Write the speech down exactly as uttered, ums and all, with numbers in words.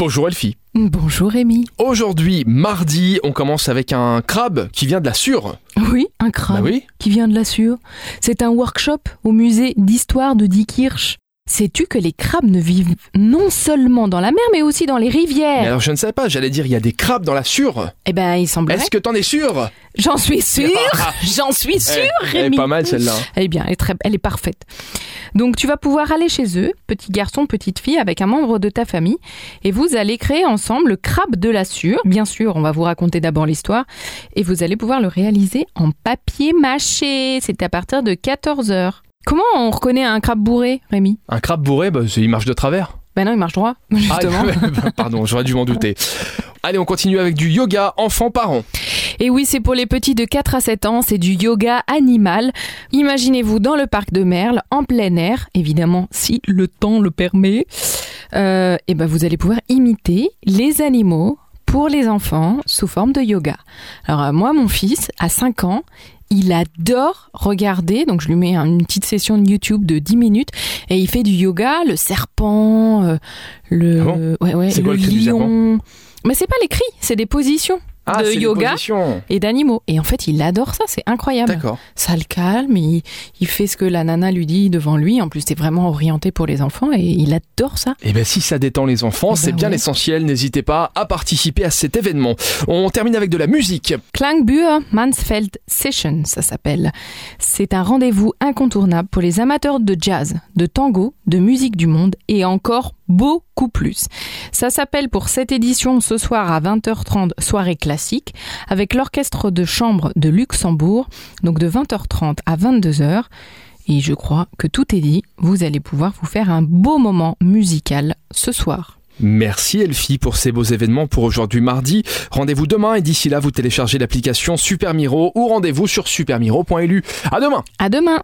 Bonjour Elfie. Bonjour Rémi. Aujourd'hui, mardi, on commence avec un crabe qui vient de la Sûre. Oui, un crabe bah oui. qui vient de la Sûre. C'est un workshop au musée d'histoire de Diekirch. Sais-tu que les crabes ne vivent non seulement dans la mer, mais aussi dans les rivières ? Mais alors je ne savais pas, j'allais dire il y a des crabes dans la Sûre. Eh ben il semblerait. Est-ce que t'en es sûre ? J'en suis sûre, j'en suis sûre eh, Rémi. Elle est pas mal celle-là. Eh bien, elle est, très, elle est parfaite. Donc tu vas pouvoir aller chez eux, petit garçon, petite fille, avec un membre de ta famille, et vous allez créer ensemble le crabe de la Sûre. Bien sûr, on va vous raconter d'abord l'histoire, et vous allez pouvoir le réaliser en papier mâché. C'est à partir de quatorze heures. Comment on reconnaît un crabe bourré, Rémi ? Un crabe bourré, bah, il marche de travers. Ben non, il marche droit, justement. Ah, pardon, j'aurais dû m'en douter. Allez, on continue avec du yoga enfant-parent. Et oui, c'est pour les petits de quatre à sept ans, c'est du yoga animal. Imaginez-vous dans le parc de Merle, en plein air, évidemment si le temps le permet. Euh, et ben vous allez pouvoir imiter les animaux pour les enfants sous forme de yoga. Alors moi, mon fils a cinq ans, il adore regarder, donc je lui mets une petite session de YouTube de dix minutes et il fait du yoga, le serpent, euh, le, ah bon ouais, ouais, le lion. Mais c'est pas les cris, c'est des positions ah, de yoga et d'animaux. Et en fait, il adore ça, c'est incroyable. D'accord. Ça le calme, il, il fait ce que la nana lui dit devant lui. En plus, c'est vraiment orienté pour les enfants et il adore ça. Et bien si ça détend les enfants, et c'est ben bien ouais. l'essentiel. N'hésitez pas à participer à cet événement. On termine avec de la musique. Klangbühne Mansfeld Session, ça s'appelle. C'est un rendez-vous incontournable pour les amateurs de jazz, de tango, de musique du monde et encore beaucoup plus. Ça s'appelle pour cette édition ce soir à vingt heures trente, soirée classique, avec l'orchestre de chambre de Luxembourg, donc de vingt heures trente à vingt-deux heures. Et je crois que tout est dit, vous allez pouvoir vous faire un beau moment musical ce soir. Merci Elfie pour ces beaux événements pour aujourd'hui mardi. Rendez-vous demain et d'ici là, vous téléchargez l'application Super Miro ou rendez-vous sur super miro point élu. À demain. À demain.